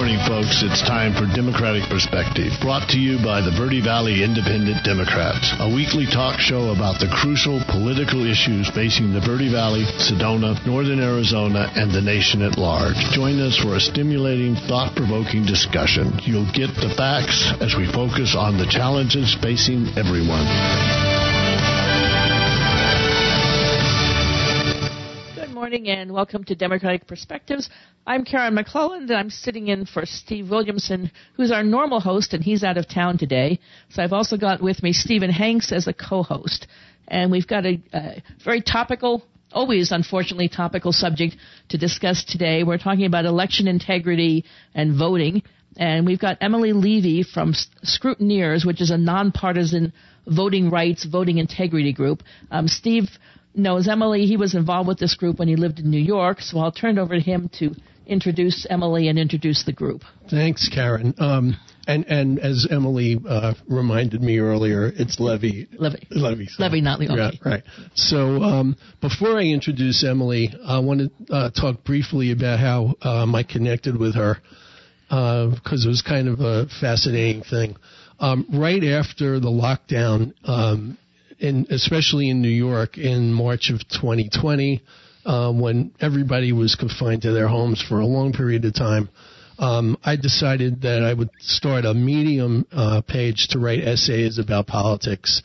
morning, folks. It's time for Democratic Perspective, brought to you by the Verde Valley Independent Democrats, a weekly talk show about the crucial political issues facing the Verde Valley, Sedona, Northern Arizona, and the nation at large. Join us for a stimulating, thought-provoking discussion. You'll get the facts as we focus on the challenges facing everyone. Good morning and welcome to Democratic Perspectives. I'm Karen McClelland and I'm sitting in for Steve Williamson, who's our normal host, and he's out of town today. So I've also got with me Stephen Hanks as a co-host. And we've got a very topical, always unfortunately topical subject to discuss today. We're talking about election integrity and voting. And we've got Emily Levy from Scrutineers, which is a nonpartisan voting rights, voting integrity group. Steve knows Emily. He was involved with this group when he lived in New York, so I'll turn it over to him to introduce Emily and introduce the group. Thanks, Karen. And as Emily reminded me earlier, it's Levy. Levy, not Leone. Yeah, right. So before I introduce Emily, I want to talk briefly about how I connected with her, because it was kind of a fascinating thing. Right after the lockdown, especially in New York in March of 2020, when everybody was confined to their homes for a long period of time, I decided that I would start a Medium page to write essays about politics.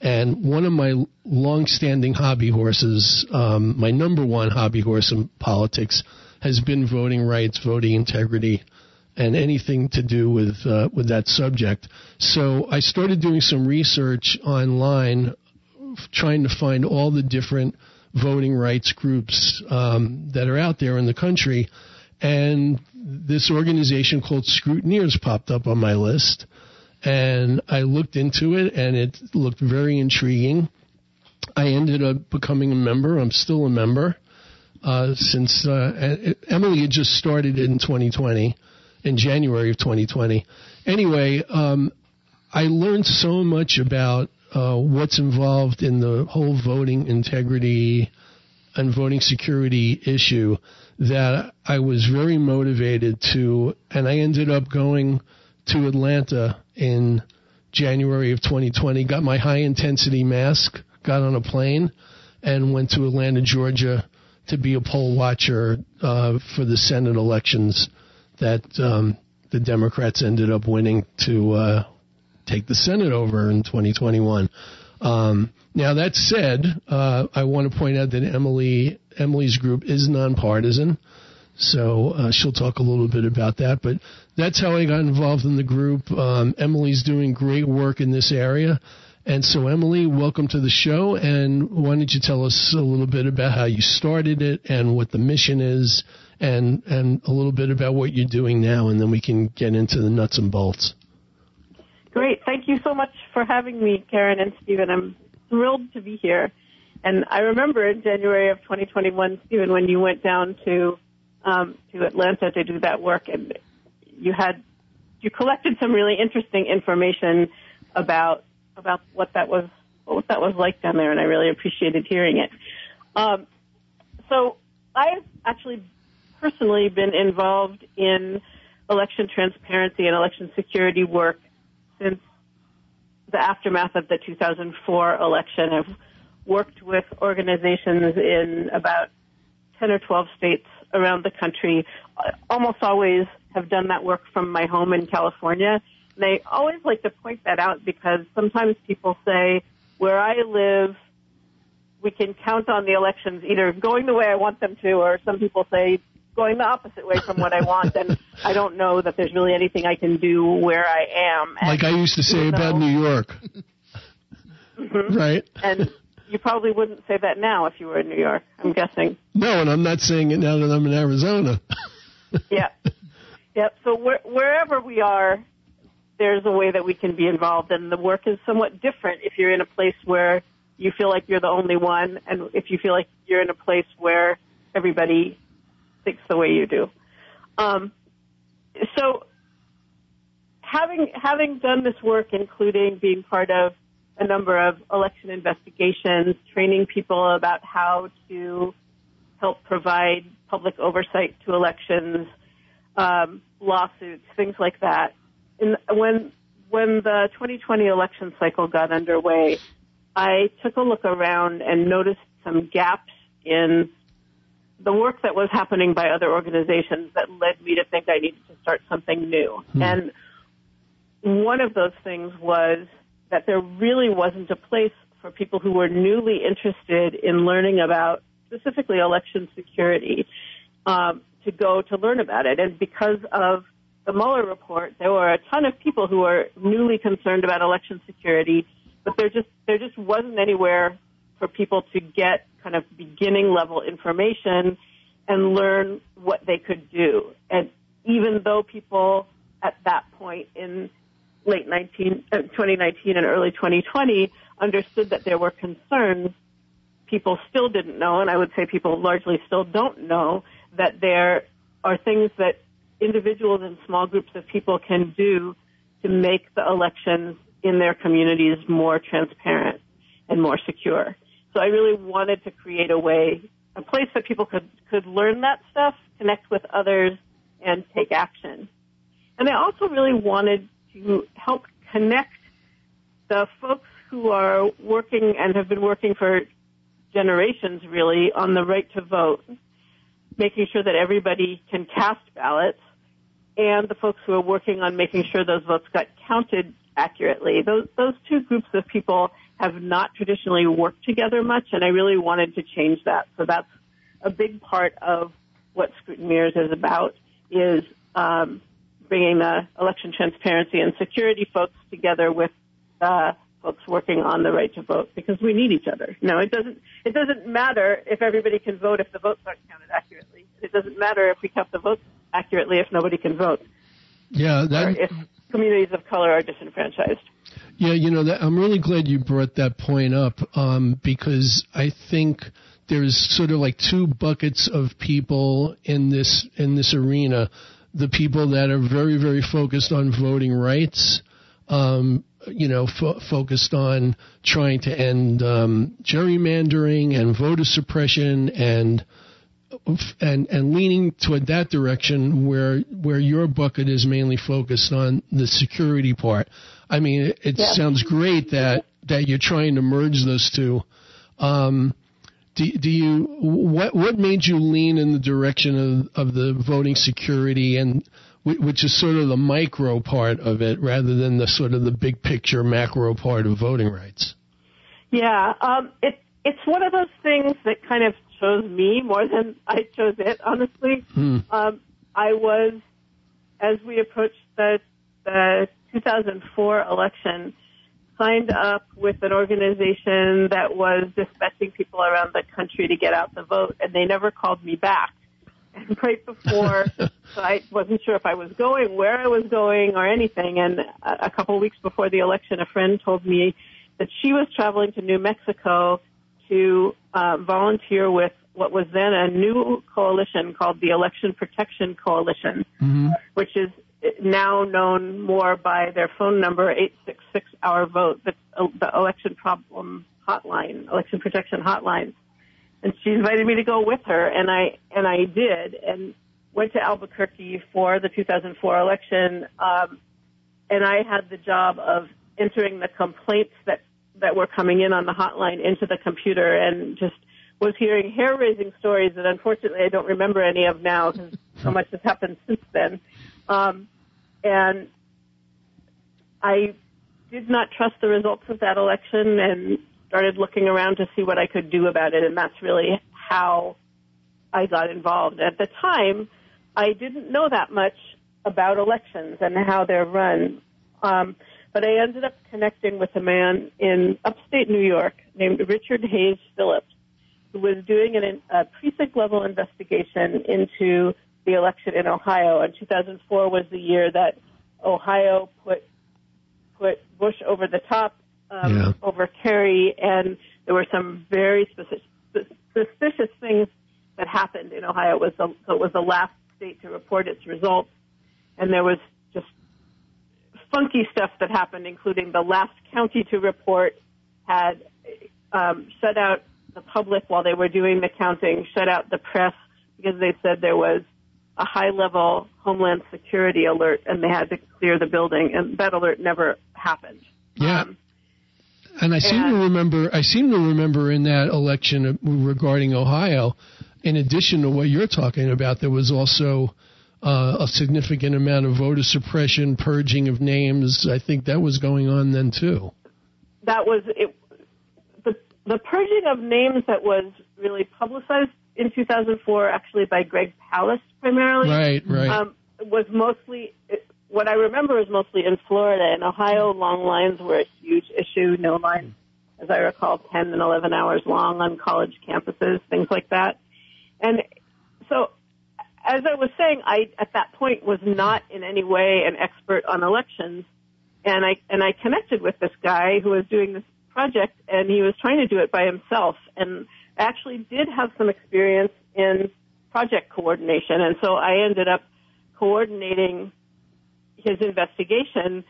And one of my longstanding hobby horses, my number one hobby horse in politics, has been voting rights, voting integrity, and anything to do with that subject. So I started doing some research online, trying to find all the different voting rights groups that are out there in the country. And this organization called Scrutineers popped up on my list. And I looked into it, and it looked very intriguing. I ended up becoming a member. I'm still a member. Emily had just started in 2020. In January of 2020. Anyway, I learned so much about what's involved in the whole voting integrity and voting security issue that I was very motivated to, and I ended up going to Atlanta in January of 2020, got my high-intensity mask, got on a plane, and went to Atlanta, Georgia to be a poll watcher for the Senate elections that the Democrats ended up winning to take the Senate over in 2021. Now, that said, I want to point out that Emily's group is nonpartisan, so she'll talk a little bit about that. But that's how I got involved in the group. Emily's doing great work in this area. And so, Emily, welcome to the show. And why don't you tell us a little bit about how you started it and what the mission is, and a little bit about what you're doing now, and then we can get into the nuts and bolts. Great. Thank you so much for having me, Karen and Stephen. I'm thrilled to be here. And I remember in January of 2021, Stephen, when you went down to Atlanta to do that work, and you collected some really interesting information about what that was like down there, and I really appreciated hearing it. So I've actually personally been involved in election transparency and election security work since the aftermath of the 2004 election. I've worked with organizations in about 10 or 12 states around the country. I almost always have done that work from my home in California. And I always like to point that out because sometimes people say, where I live, we can count on the elections either going the way I want them to, or some people say going the opposite way from what I want, and I don't know that there's really anything I can do where I am. And like I used to say about New York. Mm-hmm. Right? And you probably wouldn't say that now if you were in New York, I'm guessing. No, and I'm not saying it now that I'm in Arizona. Yeah. Yep. So wherever we are, there's a way that we can be involved, and the work is somewhat different if you're in a place where you feel like you're the only one, and if you feel like you're in a place where everybody thinks the way you do. So having done this work, including being part of a number of election investigations, training people about how to help provide public oversight to elections, lawsuits, things like that. And when the 2020 election cycle got underway, I took a look around and noticed some gaps in the work that was happening by other organizations that led me to think I needed to start something new. Hmm. And one of those things was that there really wasn't a place for people who were newly interested in learning about specifically election security to go to learn about it. And because of the Mueller report, there were a ton of people who were newly concerned about election security, but there just wasn't anywhere for people to get kind of beginning level information and learn what they could do. And even though people at that point in late 2019 and early 2020 understood that there were concerns, people still didn't know, and I would say people largely still don't know, that there are things that individuals and small groups of people can do to make the elections in their communities more transparent and more secure. So I really wanted to create a place that people could learn that stuff, connect with others, and take action. And I also really wanted to help connect the folks who are working and have been working for generations, really, on the right to vote, making sure that everybody can cast ballots, and the folks who are working on making sure those votes got counted accurately. Those two groups of people have not traditionally worked together much, and I really wanted to change that. So that's a big part of what Scrutineers is about, is bringing the election transparency and security folks together with folks working on the right to vote, because we need each other. Now, it doesn't matter if everybody can vote if the votes aren't counted accurately. It doesn't matter if we count the votes accurately if nobody can vote. Yeah, or if communities of color are disenfranchised. Yeah, I'm really glad you brought that point up, because I think there's sort of like two buckets of people in this arena: the people that are very, very focused on voting rights, focused on trying to end gerrymandering and voter suppression and leaning toward that direction, where your bucket is mainly focused on the security part. I mean, it sounds great that you're trying to merge those two. What made you lean in the direction of the voting security, and which is sort of the micro part of it rather than the sort of the big picture macro part of voting rights? Yeah, it's one of those things that kind of chose me more than I chose it, honestly. I was, as we approached the 2004 election, signed up with an organization that was dispatching people around the country to get out the vote, and they never called me back. And right before, so I wasn't sure if I was going, where I was going, or anything. And a couple of weeks before the election, a friend told me that she was traveling to New Mexico to volunteer with what was then a new coalition called the Election Protection Coalition, which is now known more by their phone number, 866-OUR-VOTE, the election problem hotline, election protection hotline. And she invited me to go with her, and I did, and went to Albuquerque for the 2004 election, and I had the job of entering the complaints that were coming in on the hotline into the computer, and just was hearing hair-raising stories that unfortunately I don't remember any of now because so much has happened since then. And I did not trust the results of that election and started looking around to see what I could do about it, and that's really how I got involved. At the time, I didn't know that much about elections and how they're run, but I ended up connecting with a man in upstate New York named Richard Hayes Phillips, who was doing a precinct-level investigation into the election in Ohio. And 2004 was the year that Ohio put Bush over the top, over Kerry, and there were some very suspicious things that happened in Ohio. It was the last state to report its results, and there was just funky stuff that happened, including the last county to report had shut out the public while they were doing the counting, shut out the press because they said there was a high-level Homeland Security alert, and they had to clear the building, and that alert never happened. Yeah. And I seem to remember in that election regarding Ohio, in addition to what you're talking about, there was also a significant amount of voter suppression, purging of names. I think that was going on then too. That was it. The purging of names that was really publicized in 2004, actually by Greg Palast primarily, was mostly. What I remember is mostly in Florida. In Ohio, long lines were a huge issue. No lines, as I recall, 10 and 11 hours long on college campuses, things like that. And so, as I was saying, I, at that point, was not in any way an expert on elections. And I connected with this guy who was doing this project, and he was trying to do it by himself. And I actually did have some experience in project coordination. And so I ended up coordinating his investigation,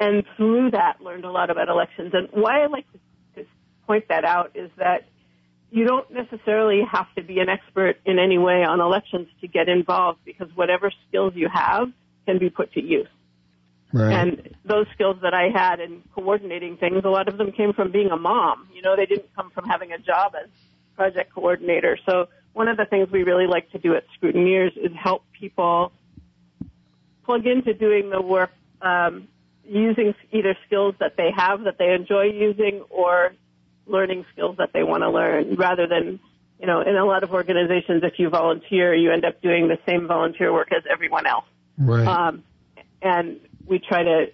and through that learned a lot about elections. And why I like to point that out is that you don't necessarily have to be an expert in any way on elections to get involved, because whatever skills you have can be put to use. Right. And those skills that I had in coordinating things, a lot of them came from being a mom. You know, they didn't come from having a job as project coordinator. So one of the things we really like to do at Scrutineers is help people plug into doing the work using either skills that they have that they enjoy using or learning skills that they want to learn, rather than, you know, in a lot of organizations, if you volunteer, you end up doing the same volunteer work as everyone else. Right. And we try to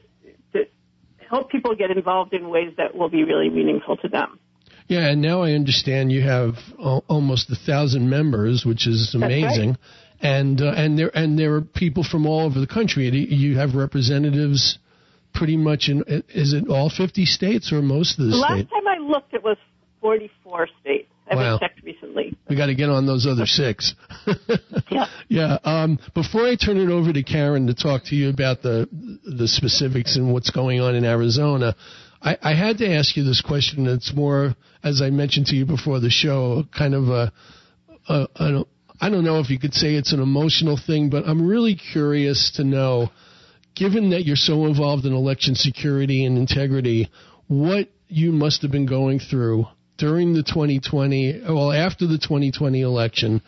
help people get involved in ways that will be really meaningful to them. Yeah, and now I understand you have almost 1,000 members, which is amazing. That's right. And there are people from all over the country. You have representatives pretty much in, is it all 50 states or most of the states? Last time I looked, it was 44 states. I haven't checked recently. We got to get on those other 6. Yeah. Yeah. Before I turn it over to Karen to talk to you about the specifics and what's going on in Arizona, I had to ask you this question. It's more, as I mentioned to you before the show, kind of I don't know if you could say it's an emotional thing, but I'm really curious to know, given that you're so involved in election security and integrity, what you must have been going through during the 2020, well, after the 2020 election,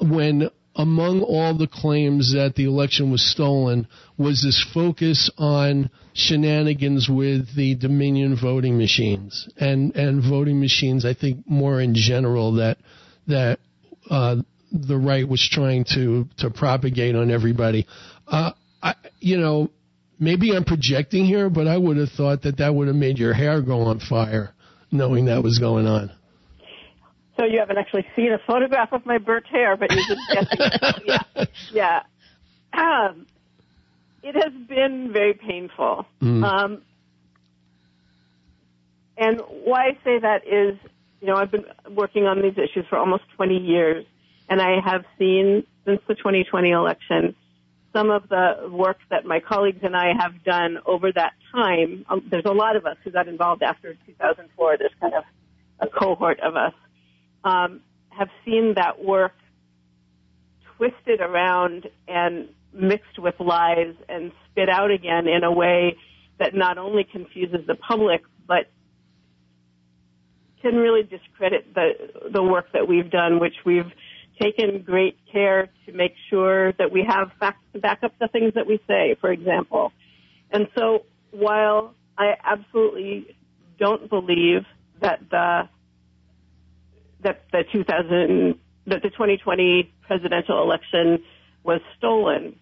when among all the claims that the election was stolen was this focus on shenanigans with the Dominion voting machines and voting machines, I think more in general, that the right was trying to propagate on everybody. Maybe I'm projecting here, but I would have thought that would have made your hair go on fire, knowing that was going on. So you haven't actually seen a photograph of my burnt hair, but you're just guessing. Yeah. It has been very painful. Mm. And why I say that is, you know, I've been working on these issues for almost 20 years, and I have seen since the 2020 election some of the work that my colleagues and I have done over that time. There's a lot of us who got involved after 2004. There's kind of a cohort of us have seen that work twisted around and mixed with lies and spit out again in a way that not only confuses the public, but can really discredit the work that we've done, which we've taken great care to make sure that we have facts to back up the things that we say, for example. And so while I absolutely don't believe that the 2020 presidential election was stolen,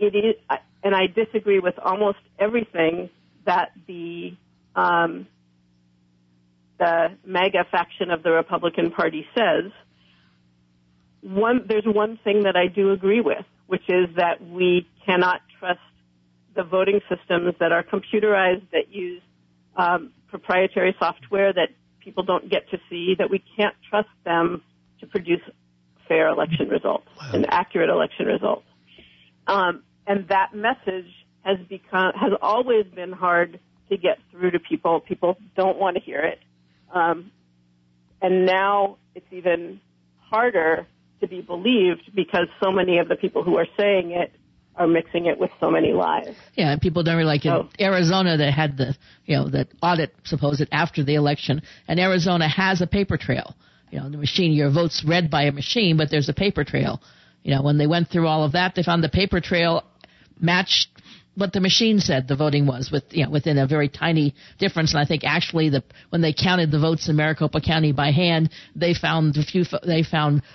it is, and I disagree with almost everything that the MAGA faction of the Republican Party says, there's one thing that I do agree with, which is that we cannot trust the voting systems that are computerized, that use proprietary software that people don't get to see, that we can't trust them to produce fair election results and accurate election results. And that message has always been hard to get through to people. People don't want to hear it. And now it's even harder to be believed because so many of the people who are saying it are mixing it with so many lies. Yeah, and people don't really like it. Oh. Arizona, they had the, you know, the audit supposed after the election, and Arizona has a paper trail. You know, the machine, your vote's read by a machine, but there's a paper trail. You know, when they went through all of that, they found the paper trail matched what the machine said the voting was, with, you know, within a very tiny difference. And I think actually when they counted the votes in Maricopa County by hand, they found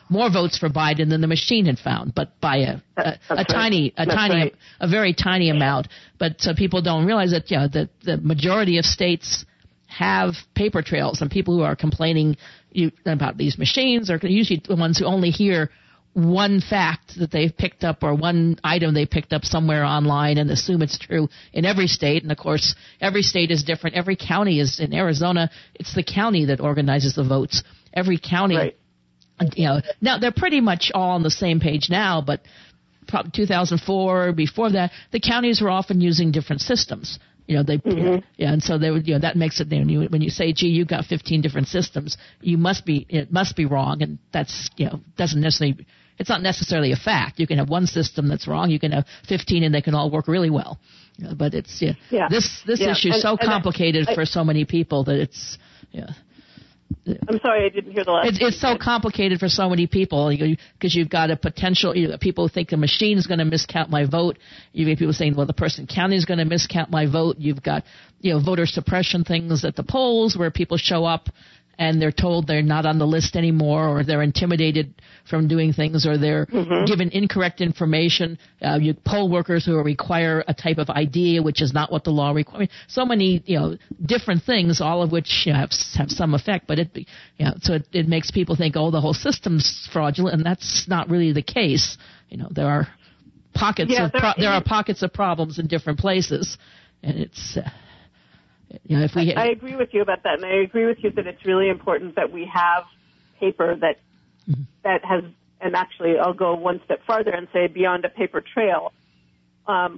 more votes for Biden than the machine had found, but by a very tiny amount. But so people don't realize that, you know, that the majority of states have paper trails, and people who are complaining about these machines are usually the ones who only hear one fact that they've picked up or one item they picked up somewhere online and assume it's true in every state. And, of course, every state is different. Every county is – in Arizona, it's the county that organizes the votes. Every county right. – you know, now they're pretty much all on the same page now, but probably 2004, before that, the counties were often using different systems. You know, they mm-hmm. yeah, and so they would, you know, that makes it, when you say, gee, you've got 15 different systems, it must be wrong, and that's, you know, it's not necessarily a fact. You can have one system that's wrong, you can have 15 and they can all work really well. You know, but it's this issue is so complicated for so many people that it's I'm sorry, I didn't hear the last. It's so complicated for so many people because you've got a potential. People think the machine is going to miscount my vote. You get people saying, "Well, the person counting is going to miscount my vote." You've got, voter suppression things at the polls where people show up and they're told they're not on the list anymore, or they're intimidated from doing things, or they're mm-hmm. given incorrect information. You poll workers who require a type of ID, which is not what the law requires. So many, different things, all of which have some effect. But it makes people think, oh, the whole system's fraudulent, and that's not really the case. There are pockets pockets of problems in different places, and it's. I agree with you about that, and I agree with you that it's really important that we have paper that mm-hmm. that has, and actually I'll go one step farther and say beyond a paper trail,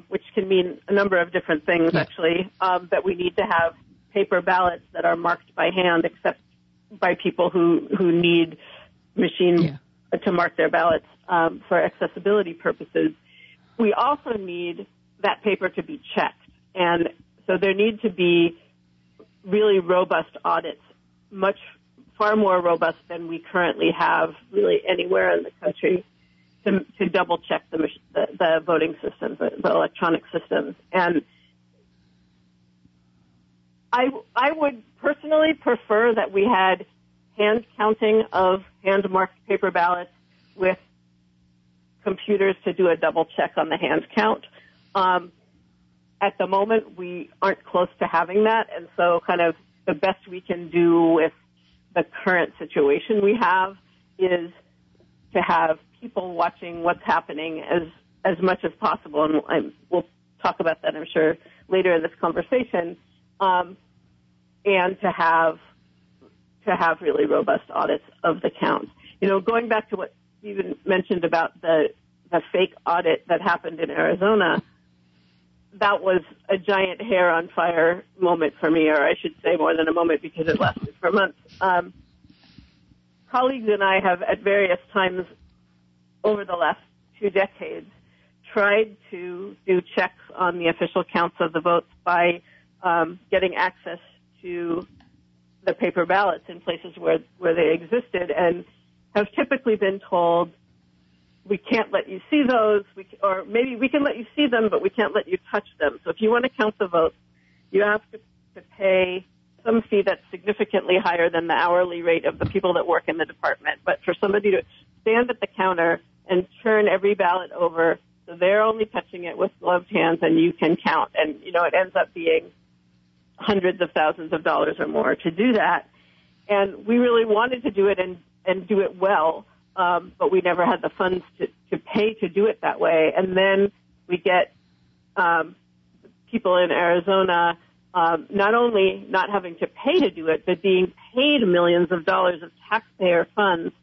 which can mean a number of different things, that we need to have paper ballots that are marked by hand, except by people who need machine to mark their ballots for accessibility purposes. We also need that paper to be checked, and so there need to be really robust audits, far more robust than we currently have really anywhere in the country, to double check the voting systems, the electronic systems. And I would personally prefer that we had hand counting of hand marked paper ballots with computers to do a double check on the hand count. At the moment, we aren't close to having that, and so kind of the best we can do with the current situation we have is to have people watching what's happening as much as possible, and we'll talk about that, I'm sure, later in this conversation, and to have really robust audits of the counts. Going back to what Stephen mentioned about the fake audit that happened in Arizona, that was a giant hair on fire moment for me, or I should say more than a moment because it lasted for months. Colleagues and I have at various times over the last 2 decades tried to do checks on the official counts of the votes by getting access to the paper ballots in places where they existed, and have typically been told, we can't let you see those, or maybe we can let you see them, but we can't let you touch them. So if you want to count the votes, you have to pay some fee that's significantly higher than the hourly rate of the people that work in the department. But for somebody to stand at the counter and turn every ballot over, so they're only touching it with gloved hands, and you can count. And, it ends up being hundreds of thousands of dollars or more to do that. And we really wanted to do it and do it well. But we never had the funds to pay to do it that way. And then we get people in Arizona not only not having to pay to do it, but being paid millions of dollars of taxpayer funds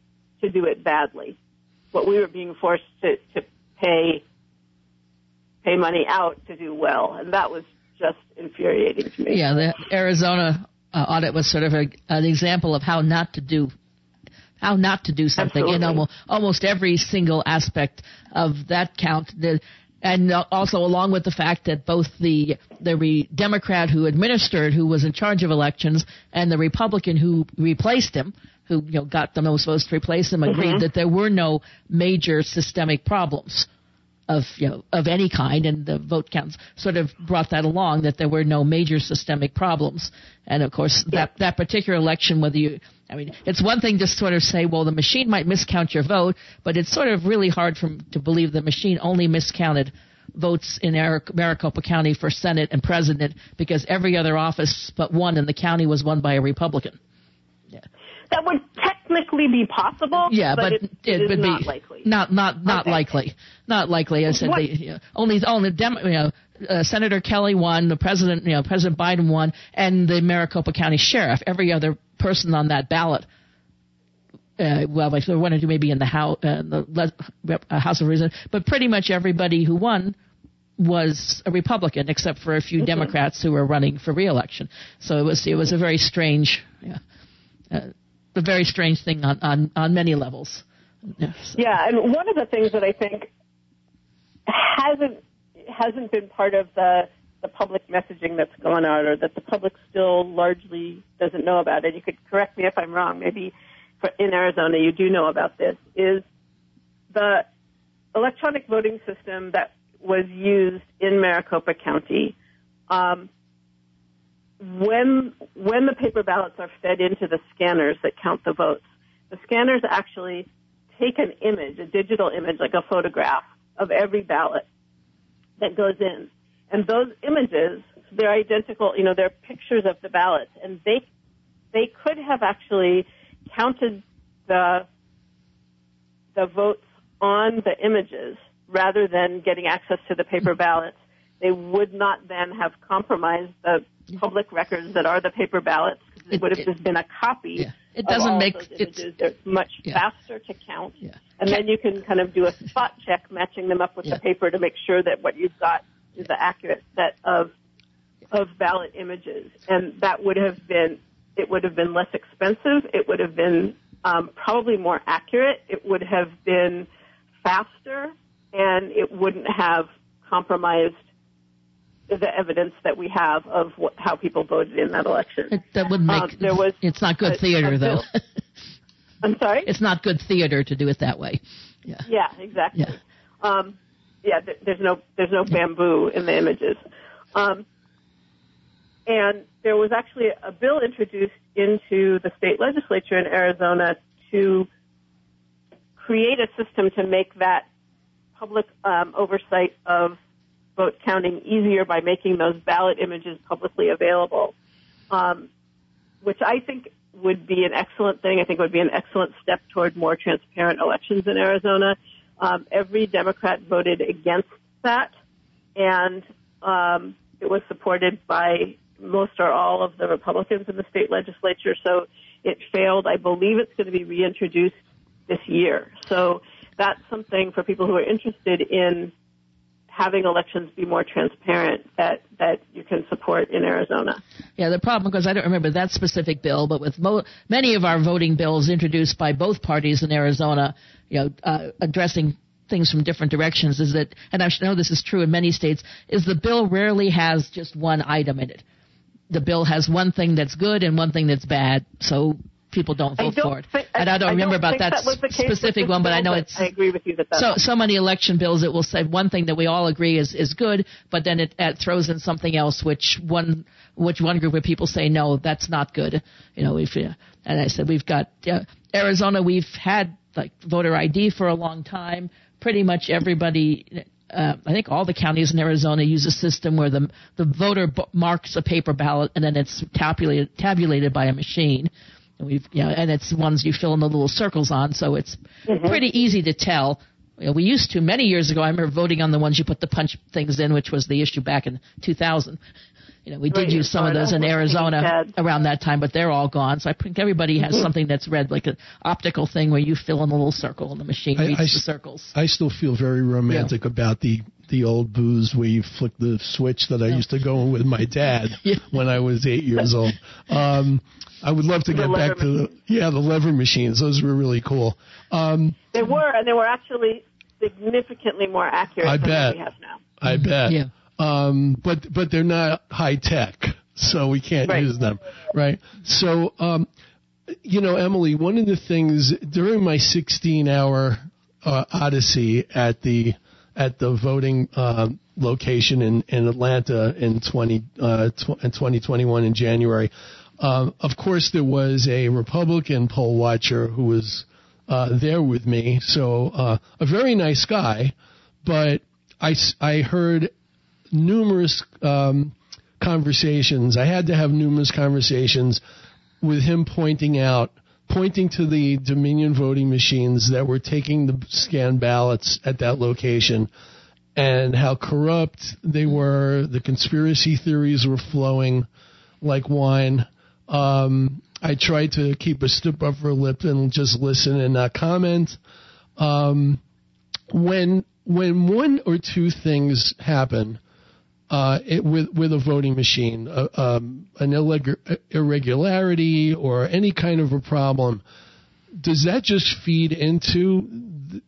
to do it badly. What we were being forced to pay money out to do well, and that was just infuriating to me. Yeah, the Arizona audit was sort of an example of how not to do how not to do something. Absolutely. In almost every single aspect of that count. And also along with the fact that both the Democrat who administered, who was in charge of elections, and the Republican who replaced him, who got the most votes to replace him, agreed that there were no major systemic problems of any kind, and the vote counts sort of brought that along, that there were no major systemic problems. And of course, that particular election, it's one thing to sort of say, well, the machine might miscount your vote, but it's sort of really hard to believe the machine only miscounted votes in Maricopa County for Senate and President, because every other office but one in the county was won by a Republican. Yeah. That would technically be possible, but it would not be likely. Not likely. Not likely. I said Senator Kelly won, the president, President Biden won, and the Maricopa County Sheriff. Every other person on that ballot, I sort of wanted to maybe in the House, House of Reason, but pretty much everybody who won was a Republican, except for a few Democrats who were running for re-election. So it was a very strange. A very strange thing on many levels. Yeah, so. Yeah, and one of the things that I think hasn't been part of the public messaging that's gone out, or that the public still largely doesn't know about, and you could correct me if I'm wrong, maybe in Arizona you do know about this, is the electronic voting system that was used in Maricopa County. When the paper ballots are fed into the scanners that count the votes, the scanners actually take an image, a digital image, like a photograph of every ballot that goes in. And those images, they're identical, they're pictures of the ballots. And they could have actually counted the votes on the images rather than getting access to the paper ballots. They would not then have compromised the public records that are the paper ballots. It would have just been a copy. Yeah. It doesn't make sense. They're much faster to count. Yeah. And then you can kind of do a spot check, matching them up with the paper to make sure that what you've got is the accurate set of ballot images. And that would have been, it would have been less expensive. It would have been probably more accurate. It would have been faster, and it wouldn't have compromised the evidence that we have of how people voted in that election. That would make it's not good theater, though. I'm sorry? It's not good theater to do it that way. Yeah. Yeah, exactly. Yeah. There's no bamboo in the images. And there was actually a bill introduced into the state legislature in Arizona to create a system to make that public oversight of vote counting easier by making those ballot images publicly available, which I think would be an excellent thing. I think would be an excellent step toward more transparent elections in Arizona. Every Democrat voted against that, and it was supported by most or all of the Republicans in the state legislature, so it failed. I believe it's going to be reintroduced this year. So that's something for people who are interested in having elections be more transparent that you can support in Arizona. Yeah, the problem, because I don't remember that specific bill, but with many of our voting bills introduced by both parties in Arizona, addressing things from different directions, is that, and I know this is true in many states, is the bill rarely has just one item in it. The bill has one thing that's good and one thing that's bad, so people don't vote for it. I don't remember that specific one, but I know it's. I agree with you so many election bills, it will say one thing that we all agree is good, but then it throws in something else, which one group of people say no, that's not good. And I said we've got Arizona. We've had like voter ID for a long time. Pretty much everybody. I think all the counties in Arizona use a system where the voter marks a paper ballot and then it's tabulated by a machine. And it's ones you fill in the little circles on, so it's pretty easy to tell. We used to, many years ago, I remember voting on the ones you put the punch things in, which was the issue back in 2000. You know, we did use some of those in Arizona around that time, but they're all gone. So I think everybody has something that's red, like an optical thing where you fill in a little circle and the machine reads the circles. I still feel very romantic about the old booths where you flick the switch that I used to go in with my dad when I was 8 years old. I would love to get back to the lever machines. Those were really cool. They were, and they were actually significantly more accurate than what we have now. I bet. Yeah. But they're not high tech, so we can't use them, right? So, you know, Emily, one of the things during my 16-hour odyssey at the voting location in Atlanta in 2021 in January, of course there was a Republican poll watcher who was there with me. So a very nice guy, but I heard numerous conversations. I had to have numerous conversations with him pointing to the Dominion voting machines that were taking the scanned ballots at that location and how corrupt they were. The conspiracy theories were flowing like wine. I tried to keep a stiff upper lip and just listen and not comment. When one or two things happen with a voting machine, an irregularity or any kind of a problem, does that just feed into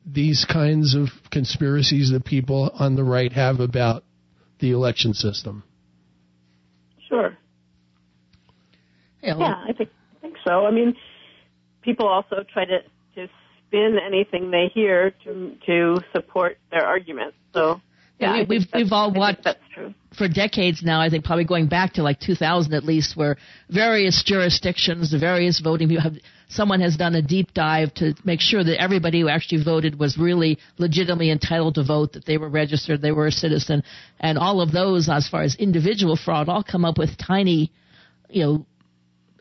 these kinds of conspiracies that people on the right have about the election system? Sure. Yeah, I think so. I mean, people also try to spin anything they hear to support their argument. So. Yeah, we've all watched for decades now, I think probably going back to like 2000 at least, where various jurisdictions, the various voting people someone has done a deep dive to make sure that everybody who actually voted was really legitimately entitled to vote, that they were registered, they were a citizen. And all of those, as far as individual fraud, all come up with tiny, you know,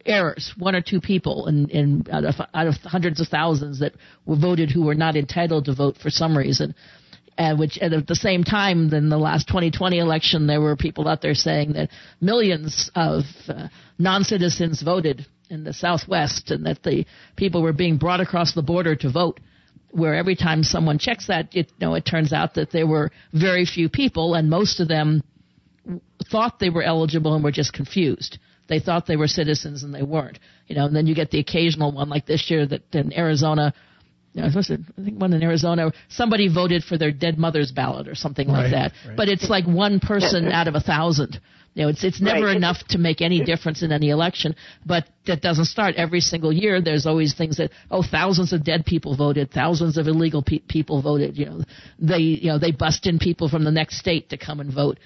errors, one or two people in out of hundreds of thousands that were voted who were not entitled to vote for some reason. Which at the same time, in the last 2020 election, there were people out there saying that millions of non-citizens voted in the Southwest and that the people were being brought across the border to vote, where every time someone checks that, it turns out that there were very few people and most of them thought they were eligible and were just confused. They thought they were citizens and they weren't. And then you get the occasional one like this year that in Arizona – I think one in Arizona, somebody voted for their dead mother's ballot or something like that. Right. But it's like one person out of 1,000. It's never enough to make any difference in any election. But that doesn't start every single year. There's always things that thousands of dead people voted, thousands of illegal people voted. They bust in people from the next state to come and vote.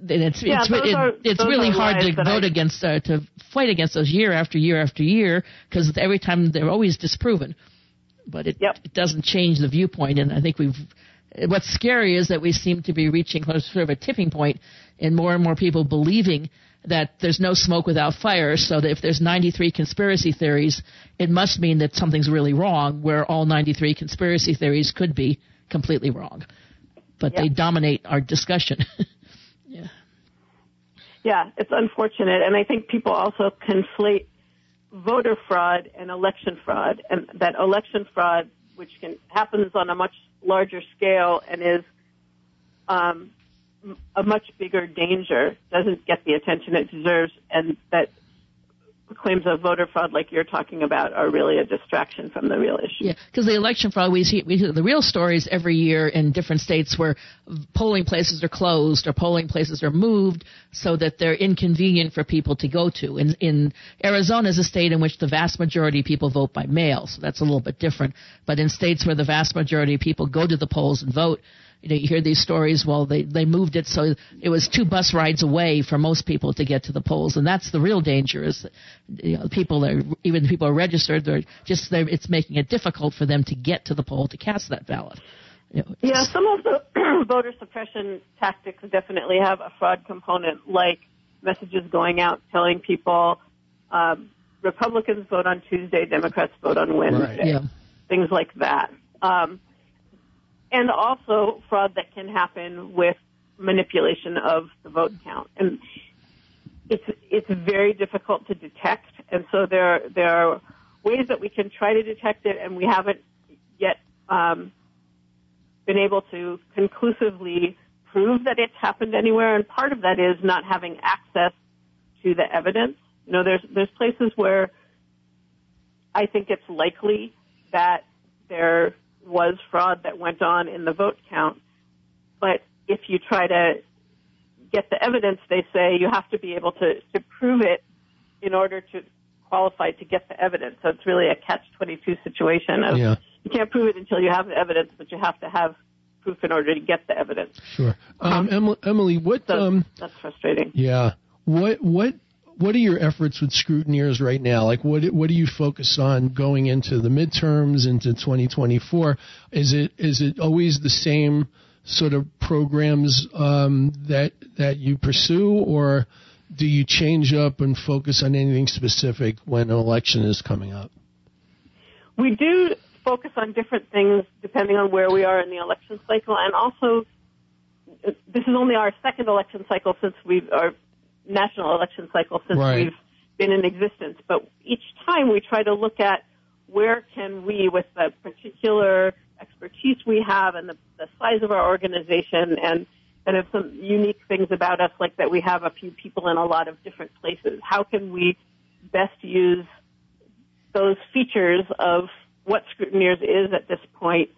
And it's really hard to vote against, to fight against those year after year after year, because every time they're always disproven. But it doesn't change the viewpoint, and I think what's scary is that we seem to be reaching sort of a tipping point and more people believing that there's no smoke without fire, so that if there's 93 conspiracy theories, it must mean that something's really wrong, where all 93 conspiracy theories could be completely wrong. But they dominate our discussion. Yeah, it's unfortunate, and I think people also conflate voter fraud and election fraud, and that election fraud, which happens on a much larger scale and is a much bigger danger, doesn't get the attention it deserves, and that claims of voter fraud like you're talking about are really a distraction from the real issue. Yeah, because the election fraud, we see the real stories every year in different states where polling places are closed or polling places are moved so that they're inconvenient for people to go to. In Arizona is a state in which the vast majority of people vote by mail, so that's a little bit different. But in states where the vast majority of people go to the polls and vote, you hear these stories, they moved it so it was 2 bus rides away for most people to get to the polls. And that's the real danger is, even people are registered, it's making it difficult for them to get to the poll to cast that ballot. Some of the voter suppression tactics definitely have a fraud component, like messages going out telling people Republicans vote on Tuesday, Democrats vote on Wednesday, things like that. And also fraud that can happen with manipulation of the vote count. And it's very difficult to detect. And so there are ways that we can try to detect it, and we haven't yet been able to conclusively prove that it's happened anywhere. And part of that is not having access to the evidence. You know, there's places where I think it's likely that there was fraud that went on in the vote count. But if you try to get the evidence, they say you have to be able to prove it in order to qualify to get the evidence. So it's really a catch-22 situation of you can't prove it until you have the evidence, but you have to have proof in order to get the evidence. Sure. Emily, what... that's frustrating. Yeah. What are your efforts with Scrutineers right now? Like, what do you focus on going into the midterms, into 2024? Is it always the same sort of programs that you pursue, or do you change up and focus on anything specific when an election is coming up? We do focus on different things depending on where we are in the election cycle, and also this is only our second election cycle since national election cycle since we've been in existence. But each time we try to look at where can we, with the particular expertise we have and the size of our organization and of some unique things about us, like that we have a few people in a lot of different places, how can we best use those features of what Scrutineers is at this point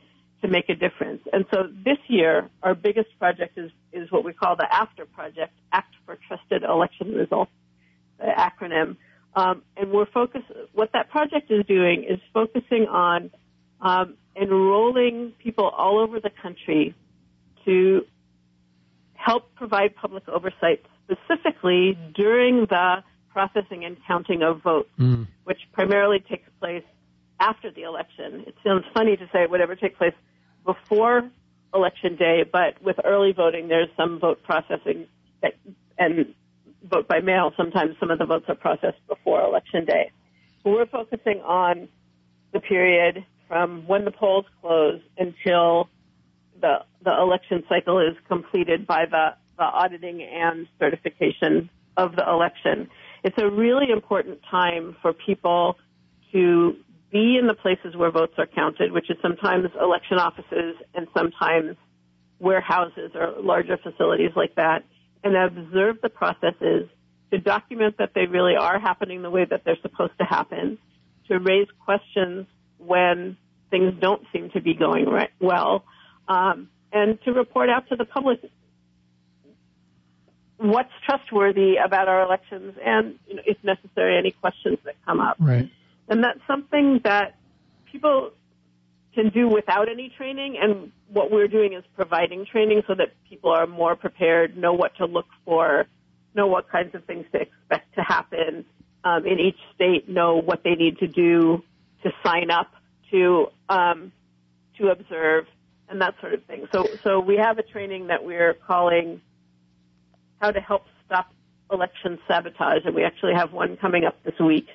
to make a difference. And so this year, our biggest project is what we call the AFTER project, Act for Trusted Election Results, the acronym. And what that project is doing is focusing on enrolling people all over the country to help provide public oversight specifically during the processing and counting of votes, which primarily takes place after the election. It sounds funny to say whatever takes place before election day, but with early voting, there's some vote processing and vote by mail. Sometimes some of the votes are processed before election day. But we're focusing on the period from when the polls close until the election cycle is completed by the auditing and certification of the election. It's a really important time for people to be in the places where votes are counted, which is sometimes election offices and sometimes warehouses or larger facilities like that, and observe the processes, to document that they really are happening the way that they're supposed to happen, to raise questions when things don't seem to be going right well, and to report out to the public what's trustworthy about our elections and, you know, if necessary, any questions that come up. Right. And that's something that people can do without any training, and what we're doing is providing training so that people are more prepared, know what to look for, know what kinds of things to expect to happen in each state, know what they need to do to sign up to observe, and that sort of thing. So we have a training that we're calling How to Help Stop Election Sabotage, and we actually have one coming up this week.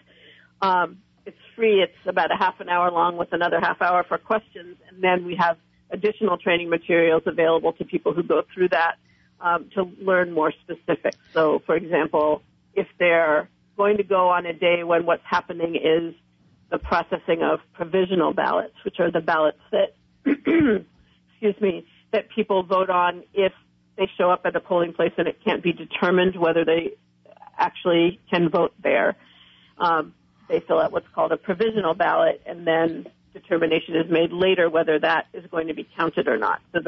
It's free. It's about a half an hour long with another half hour for questions. And then we have additional training materials available to people who go through that to learn more specifics. So, for example, if they're going to go on a day when what's happening is the processing of provisional ballots, which are the ballots that, that people vote on if they show up at a polling place and it can't be determined whether they actually can vote there. They fill out what's called a provisional ballot, and then determination is made later whether that is going to be counted or not. So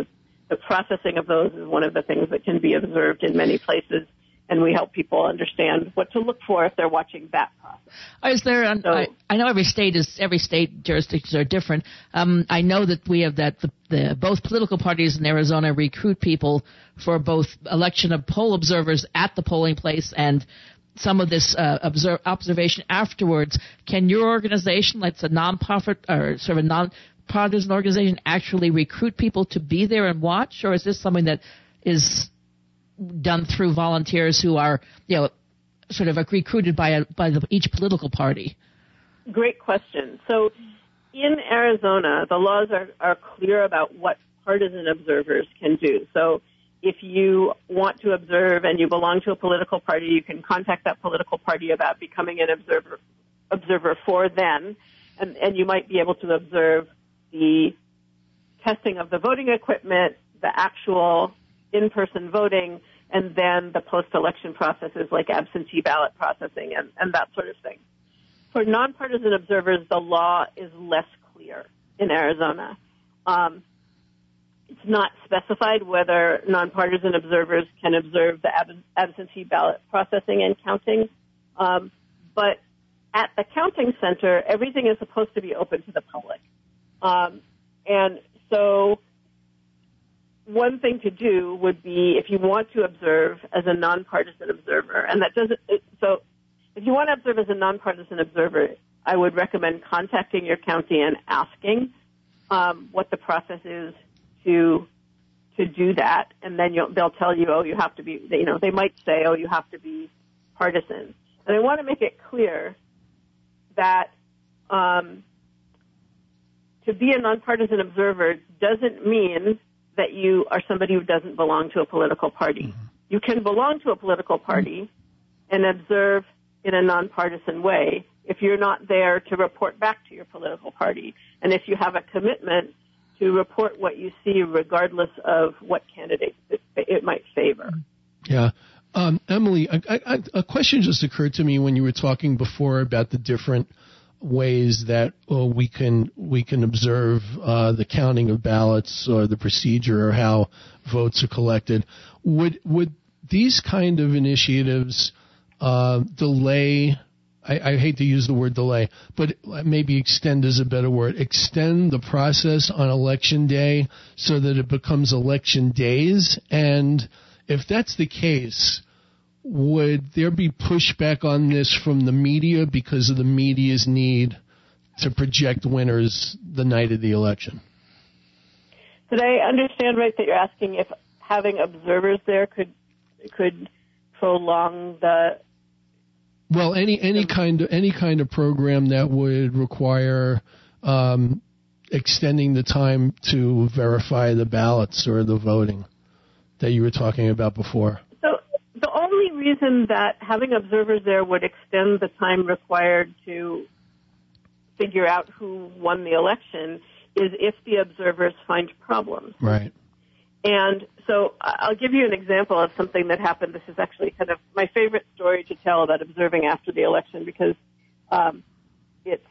the processing of those is one of the things that can be observed in many places, and we help people understand what to look for if they're watching that process. Is there? I know every state jurisdictions are different. I know that we have both political parties in Arizona recruit people for both election of poll observers at the polling place and some of this observation afterwards. Can your organization, like it's a nonprofit or sort of a nonpartisan organization, actually recruit people to be there and watch, or is this something that is done through volunteers who are, you know, sort of recruited by each political party? Great question. So in Arizona, the laws are clear about what partisan observers can do. So If you want to observe and you belong to a political party, you can contact that political party about becoming an observer for them, and you might be able to observe the testing of the voting equipment, the actual in-person voting, and then the post-election processes like absentee ballot processing and that sort of thing. For nonpartisan observers, the law is less clear in Arizona. It's not specified whether nonpartisan observers can observe the absentee ballot processing and counting, but at the counting center, everything is supposed to be open to the public. And so one thing to do would be, if you want to observe as a nonpartisan observer, and that doesn't, so if you want to observe as a nonpartisan observer, I would recommend contacting your county and asking what the process is to do that, and then they'll tell you, oh, you have to be, you know, they might say, oh, you have to be partisan. And I want to make it clear that to be a nonpartisan observer doesn't mean that you are somebody who doesn't belong to a political party. Mm-hmm. You can belong to a political party and observe in a nonpartisan way if you're not there to report back to your political party, and if you have a commitment to report what you see regardless of what candidate it might favor. Yeah. Emily, a question just occurred to me when you were talking before about the different ways that we can observe the counting of ballots or the procedure or how votes are collected. Would these kind of initiatives delay, I hate to use the word delay, but maybe extend is a better word, extend the process on election day so that it becomes election days? And if that's the case, would there be pushback on this from the media because of the media's need to project winners the night of the election? Did I understand right that you're asking if having observers there could prolong the... Well, any kind of program that would require extending the time to verify the ballots or the voting that you were talking about before. So the only reason that having observers there would extend the time required to figure out who won the election is if the observers find problems. Right. And so I'll give you an example of something that happened. This is actually kind of my favorite story to tell about observing after the election because it's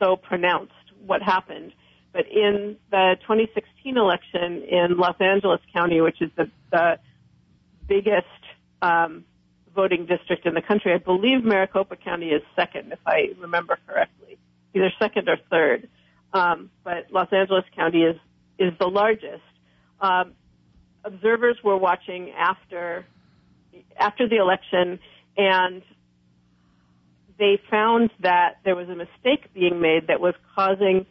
so pronounced what happened. But in the 2016 election in Los Angeles County, which is the biggest voting district in the country, I believe Maricopa County is second, if I remember correctly, either second or third. But Los Angeles County is the largest. Observers were watching after the election, and they found that there was a mistake being made that was causing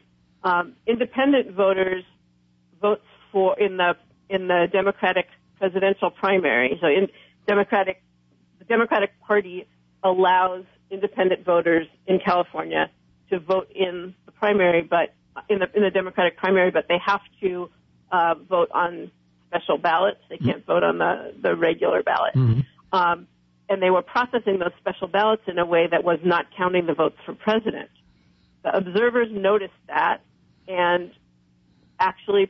independent voters votes for in the Democratic presidential primary. So in the Democratic Party allows independent voters in California to vote in the primary, but in the Democratic primary, but they have to vote on special ballots. They can't vote on the regular ballot. Mm-hmm. And they were processing those special ballots in a way that was not counting the votes for president. The observers noticed that and actually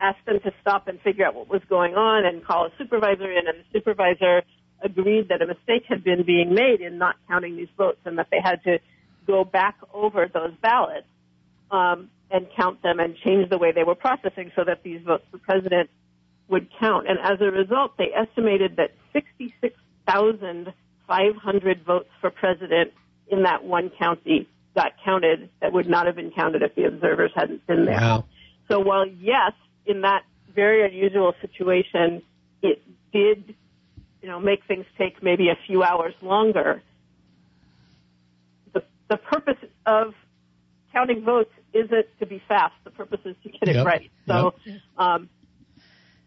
asked them to stop and figure out what was going on and call a supervisor in, and the supervisor agreed that a mistake had been being made in not counting these votes and that they had to go back over those ballots and count them and change the way they were processing so that these votes for president would count. And as a result, they estimated that 66,500 votes for president in that one county got counted that would not have been counted if the observers hadn't been there. Wow. So while, yes, in that very unusual situation, it did, make things take maybe a few hours longer, the purpose of counting votes isn't to be fast. The purpose is to get it right. So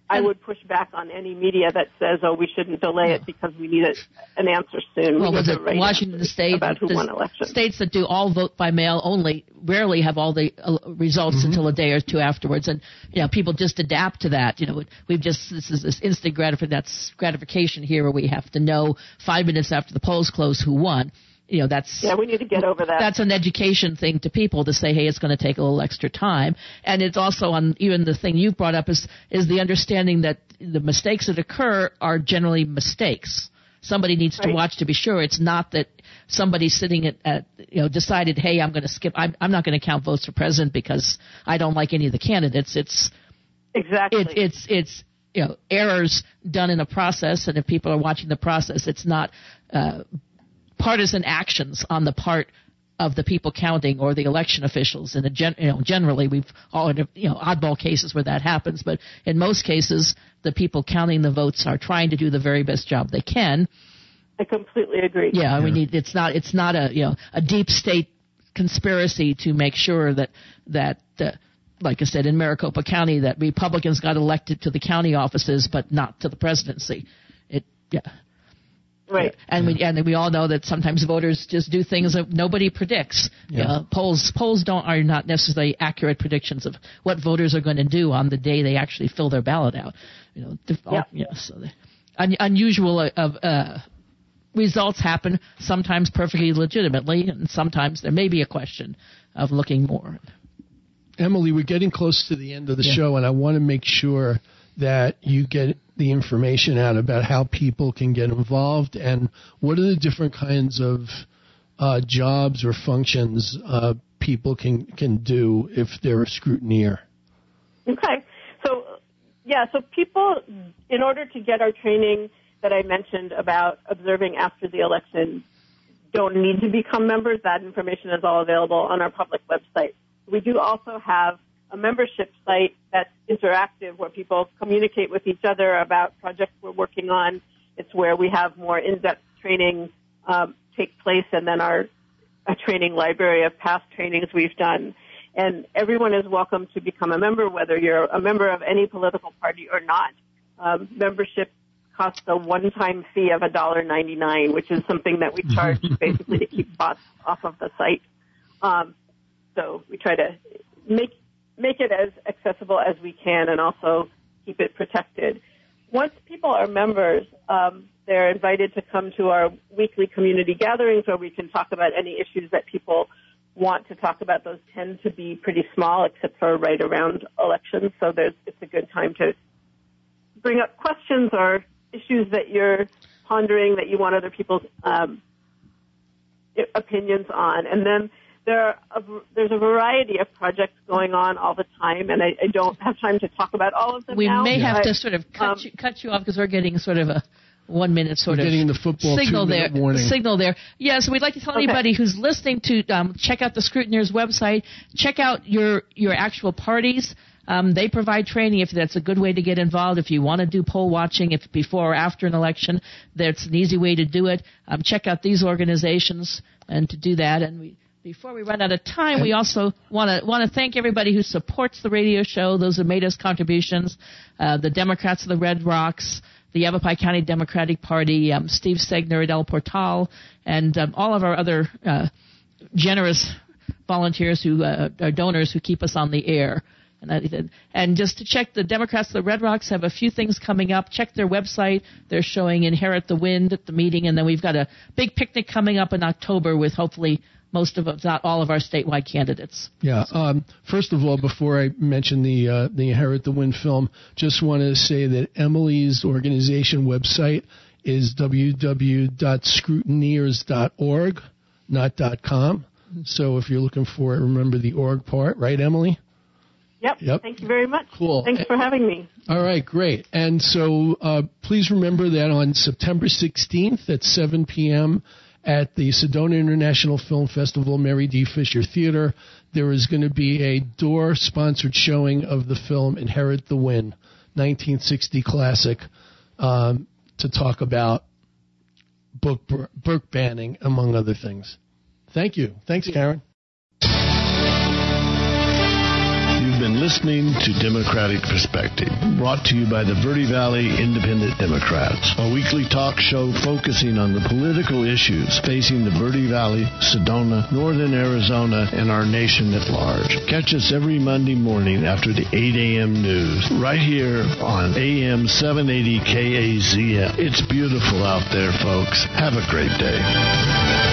I would push back on any media that says, oh, we shouldn't delay it because we need an answer soon. Well, with Washington State, states that do all vote by mail only rarely have all the results until a day or two afterwards. And, you know, people just adapt to that. You know, we've just, this is this instant gratification here where we have to know 5 minutes after the polls close who won. You know, that's, yeah, we need to get over that. That's an education thing to people to say, hey, it's going to take a little extra time. And it's also on even the thing you've brought up is the understanding that the mistakes that occur are generally mistakes. Somebody needs to watch to be sure. It's not that somebody sitting at you know, decided, hey, I'm going to skip. I'm not going to count votes for president because I don't like any of the candidates. It's exactly it's you know, errors done in a process. And if people are watching the process, it's not partisan actions on the part of the people counting or the election officials. And generally, we've all oddball cases where that happens, but in most cases, the people counting the votes are trying to do the very best job they can. I completely agree. Yeah, we need. It's not a a deep state conspiracy to make sure that like I said in Maricopa County that Republicans got elected to the county offices but not to the presidency. Right. And we all know that sometimes voters just do things that nobody predicts. Yeah. Polls are not necessarily accurate predictions of what voters are going to do on the day they actually fill their ballot out. So unusual results happen, sometimes perfectly legitimately, and sometimes there may be a question of looking more. Emily, we're getting close to the end of the show, and I want to make sure that you get the information out about how people can get involved and what are the different kinds of jobs or functions people can do if they're a scrutineer. Okay. So people, in order to get our training that I mentioned about observing after the election, don't need to become members. That information is all available on our public website. We do also have a membership site that's interactive where people communicate with each other about projects we're working on. It's where we have more in-depth training take place, and then a training library of past trainings we've done. And everyone is welcome to become a member, whether you're a member of any political party or not. Membership costs a one-time fee of $1.99, which is something that we charge basically to keep bots off of the site. So we try to make it as accessible as we can and also keep it protected. Once people are members, they're invited to come to our weekly community gatherings where we can talk about any issues that people want to talk about. Those tend to be pretty small except for right around elections, so it's a good time to bring up questions or issues that you're pondering that you want other people's opinions on. And then there's a variety of projects going on all the time, and I don't have time to talk about all of them now. We may have to sort of cut you off because we're getting sort of a 1 minute sort of getting the football signal there. Warning. Signal there. Yeah, so we'd like to tell anybody who's listening to check out the Scrutineers website, check out your actual parties. They provide training if that's a good way to get involved. If you want to do poll watching if before or after an election, that's an easy way to do it. Check out these organizations and to do that. And before we run out of time, we also want to thank everybody who supports the radio show, those who made us contributions, the Democrats of the Red Rocks, the Yavapai County Democratic Party, Steve Segner at El Portal, and all of our other generous volunteers who are donors who keep us on the air. And just to check, the Democrats of the Red Rocks have a few things coming up. Check their website. They're showing Inherit the Wind at the meeting. And then we've got a big picnic coming up in October with hopefully most of, if not all of, our statewide candidates. Yeah. First of all, before I mention the Inherit the Wind film, just want to say that Emily's organization website is www.scrutineers.org, not .com. So if you're looking for it, remember the org part. Right, Emily? Yep. Thank you very much. Cool. Thanks for having me. All right, great. And so please remember that on September 16th at 7 p.m. at the Sedona International Film Festival, Mary D. Fisher Theater, there is going to be a door-sponsored showing of the film Inherit the Wind, 1960 classic, to talk about book banning, among other things. Thank you. Thanks, Karen. been listening to Democratic Perspective, brought to you by the Verde Valley Independent Democrats, a weekly talk show focusing on the political issues facing the Verde Valley, Sedona, northern Arizona, and our nation at large. Catch us every Monday morning after the 8 a.m. news, right here on AM 780 KAZM. It's beautiful out there, folks. Have a great day.